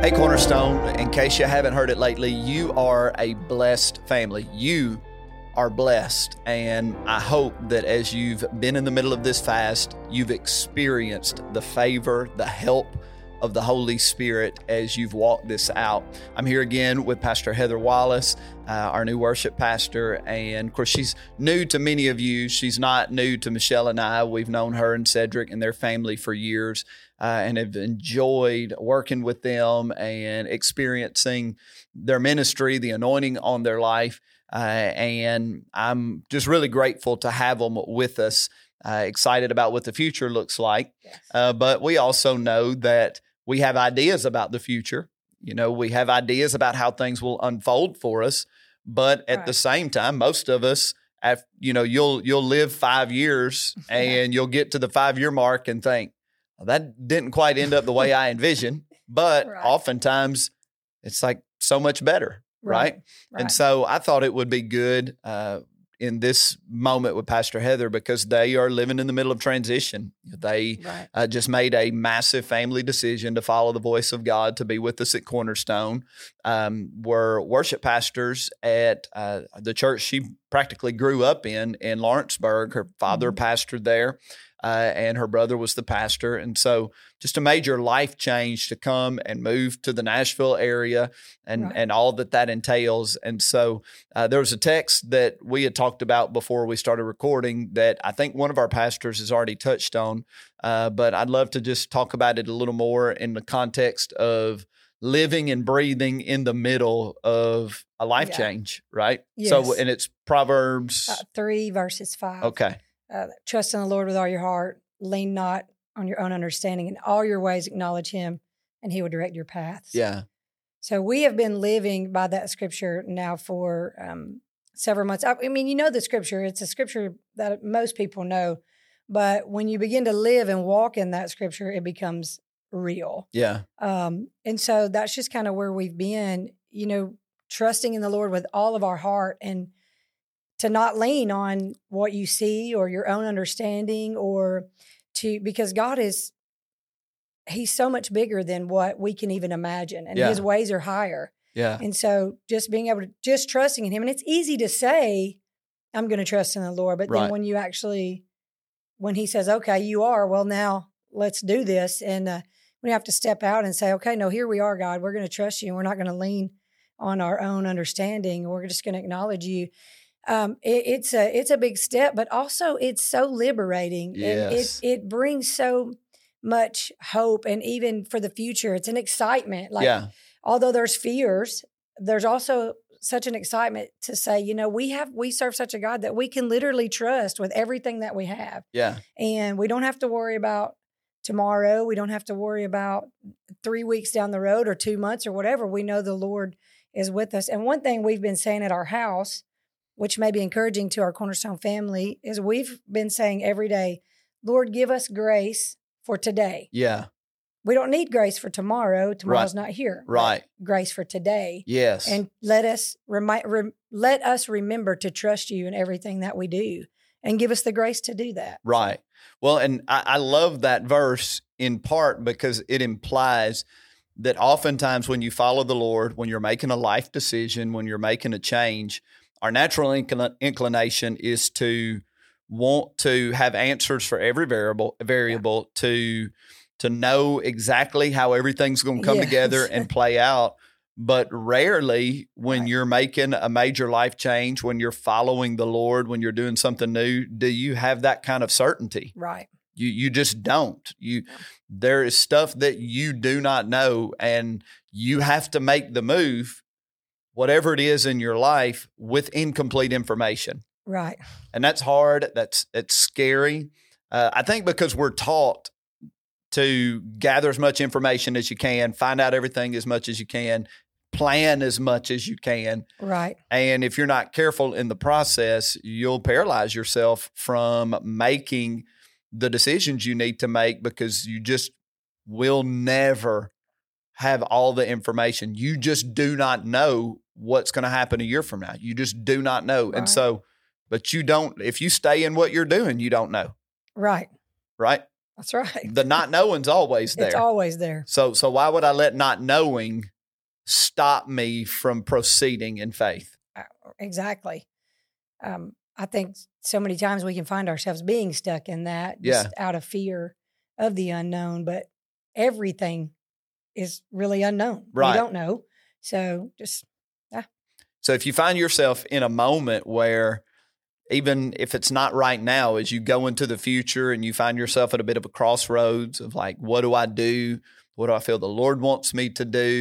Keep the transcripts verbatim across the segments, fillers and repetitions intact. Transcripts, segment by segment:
Hey, Cornerstone, in case you haven't heard it lately, you are a blessed family. You are blessed. And I hope that as you've been in the middle of this fast, you've experienced the favor, the help of the Holy Spirit as you've walked this out. I'm here again with Pastor Heather Wallace, uh, our new worship pastor. And of course, she's new to many of you. She's not new to Michelle and I. We've known her and Cedric and their family for years uh, and have enjoyed working with them and experiencing their ministry, the anointing on their life. Uh, and I'm just really grateful to have them with us. Uh, excited about what the future looks like. Yes. Uh, but we also know that we have ideas about the future. You know, we have ideas about how things will unfold for us. But at right. the same time, most of us, have, you know, you'll you'll live five years and you'll get to the five-year mark and think, well, that didn't quite end up the way I envisioned. But right. oftentimes it's like so much better, right? right? right. And so I thought it would be good uh in this moment with Pastor Heather, because they are living in the middle of transition. They right. uh, just made a massive family decision to follow the voice of God, to be with us at Cornerstone. Um, we're worship pastors at uh, the church she practically grew up in, in Lawrenceburg. Her father mm-hmm. pastored there, uh, and her brother was the pastor. And so just a major life change to come and move to the Nashville area and, right. and all that that entails. And so uh, there was a text that we had talked about before we started recording that I think one of our pastors has already touched on, uh, but I'd love to just talk about it a little more in the context of living and breathing in the middle of a life yeah. change, right? Yes. So, and it's Proverbs uh, three verses five. Okay. Uh, trust in the Lord with all your heart, lean not on your own understanding, in all your ways acknowledge him, and he will direct your paths. Yeah. So we have been living by that scripture now for um, several months. I, I mean, you know the scripture. It's a scripture that most people know, but when you begin to live and walk in that scripture, it becomes real. Yeah. Um, and so that's just kind of where we've been, you know, trusting in the Lord with all of our heart, and to not lean on what you see or your own understanding, or to, because God is, he's so much bigger than what we can even imagine, and yeah. his ways are higher. Yeah. And so just being able to, just trusting in him. And it's easy to say, I'm going to trust in the Lord. But right. then when you actually, when he says, okay, you are, well, now let's do this. And uh, we have to step out and say, okay, no, here we are, God, we're going to trust you. And we're not going to lean on our own understanding. We're just going to acknowledge you. Um, it, it's a it's a big step, but also it's so liberating. Yes. And it, it brings so much hope, and even for the future, it's an excitement. Like, yeah. although there's fears, there's also such an excitement to say, you know, we have we serve such a God that we can literally trust with everything that we have. Yeah, and we don't have to worry about tomorrow. We don't have to worry about three weeks down the road or two months or whatever. We know the Lord is with us. And one thing we've been saying at our house, which may be encouraging to our Cornerstone family, is we've been saying every day, Lord, give us grace for today. Yeah. We don't need grace for tomorrow. Tomorrow's right. not here. Right. Grace for today. Yes. And let us remi- re- let us remember to trust you in everything that we do, and give us the grace to do that. Right. Well, and I, I love that verse in part because it implies that oftentimes when you follow the Lord, when you're making a life decision, when you're making a change, our natural incl- inclination is to want to have answers for every variable, variable yeah. to to know exactly how everything's going to come yes. together and play out. But rarely when right. you're making a major life change, when you're following the Lord, when you're doing something new, do you have that kind of certainty? Right. You you just don't. You yeah. There is stuff that you do not know, and you have to make the move, whatever it is in your life, with incomplete information. Right. And that's hard. That's, it's scary. Uh, I think because we're taught to gather as much information as you can, find out everything as much as you can, plan as much as you can. Right. And if you're not careful in the process, you'll paralyze yourself from making the decisions you need to make, because you just will never have all the information. You just do not know what's going to happen a year from now. You just do not know. Right. And so, but you don't, if you stay in what you're doing, you don't know. Right. Right. That's right. The not knowing's always there. It's always there. So, so why would I let not knowing stop me from proceeding in faith? Exactly. Um, I think so many times we can find ourselves being stuck in that, just yeah. out of fear of the unknown, but everything is really unknown. Right. We don't know. So just, yeah. So if you find yourself in a moment where, even if it's not right now, as you go into the future and you find yourself at a bit of a crossroads of like, what do I do? What do I feel the Lord wants me to do?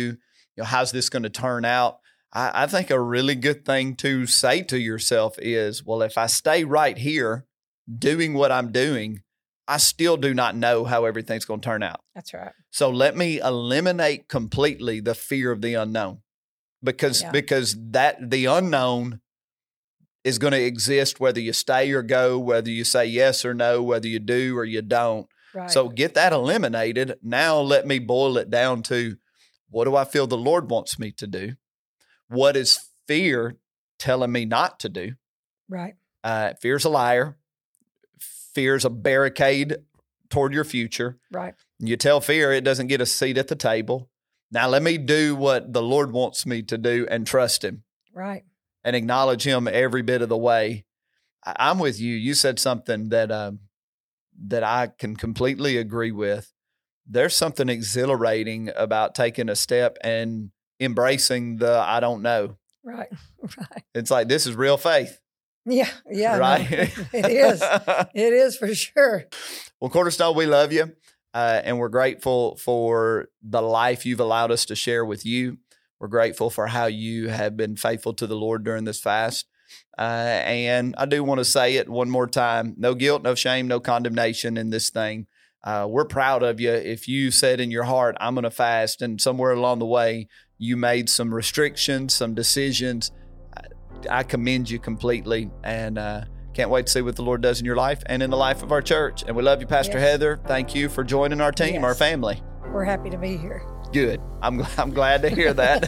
You know, how's this going to turn out? I, I think a really good thing to say to yourself is, well, if I stay right here doing what I'm doing, I still do not know how everything's going to turn out. That's right. So let me eliminate completely the fear of the unknown, because yeah. because that the unknown is going to exist whether you stay or go, whether you say yes or no, whether you do or you don't. Right. So get that eliminated. Now let me boil it down to, what do I feel the Lord wants me to do? What is fear telling me not to do? Right. Uh, fear's a liar. Fear's a barricade toward your future. Right. You tell fear it doesn't get a seat at the table. Now let me do what the Lord wants me to do and trust Him. Right. And acknowledge Him every bit of the way. I'm with you. You said something that um, that I can completely agree with. There's something exhilarating about taking a step and embracing the I don't know. Right, right. It's like, this is real faith. Yeah, yeah. Right? No, it is. It is for sure. Well, Cornerstone, we love you, uh, and we're grateful for the life you've allowed us to share with you. We're grateful for how you have been faithful to the Lord during this fast. Uh, and I do want to say it one more time. No guilt, no shame, no condemnation in this thing. Uh, we're proud of you. If you said in your heart, I'm going to fast, and somewhere along the way, you made some restrictions, some decisions, I, I commend you completely. And uh, can't wait to see what the Lord does in your life and in the life of our church. And we love you, Pastor yes. Heather. Thank you for joining our team, yes. our family. We're happy to be here. Good. I'm I'm glad to hear that.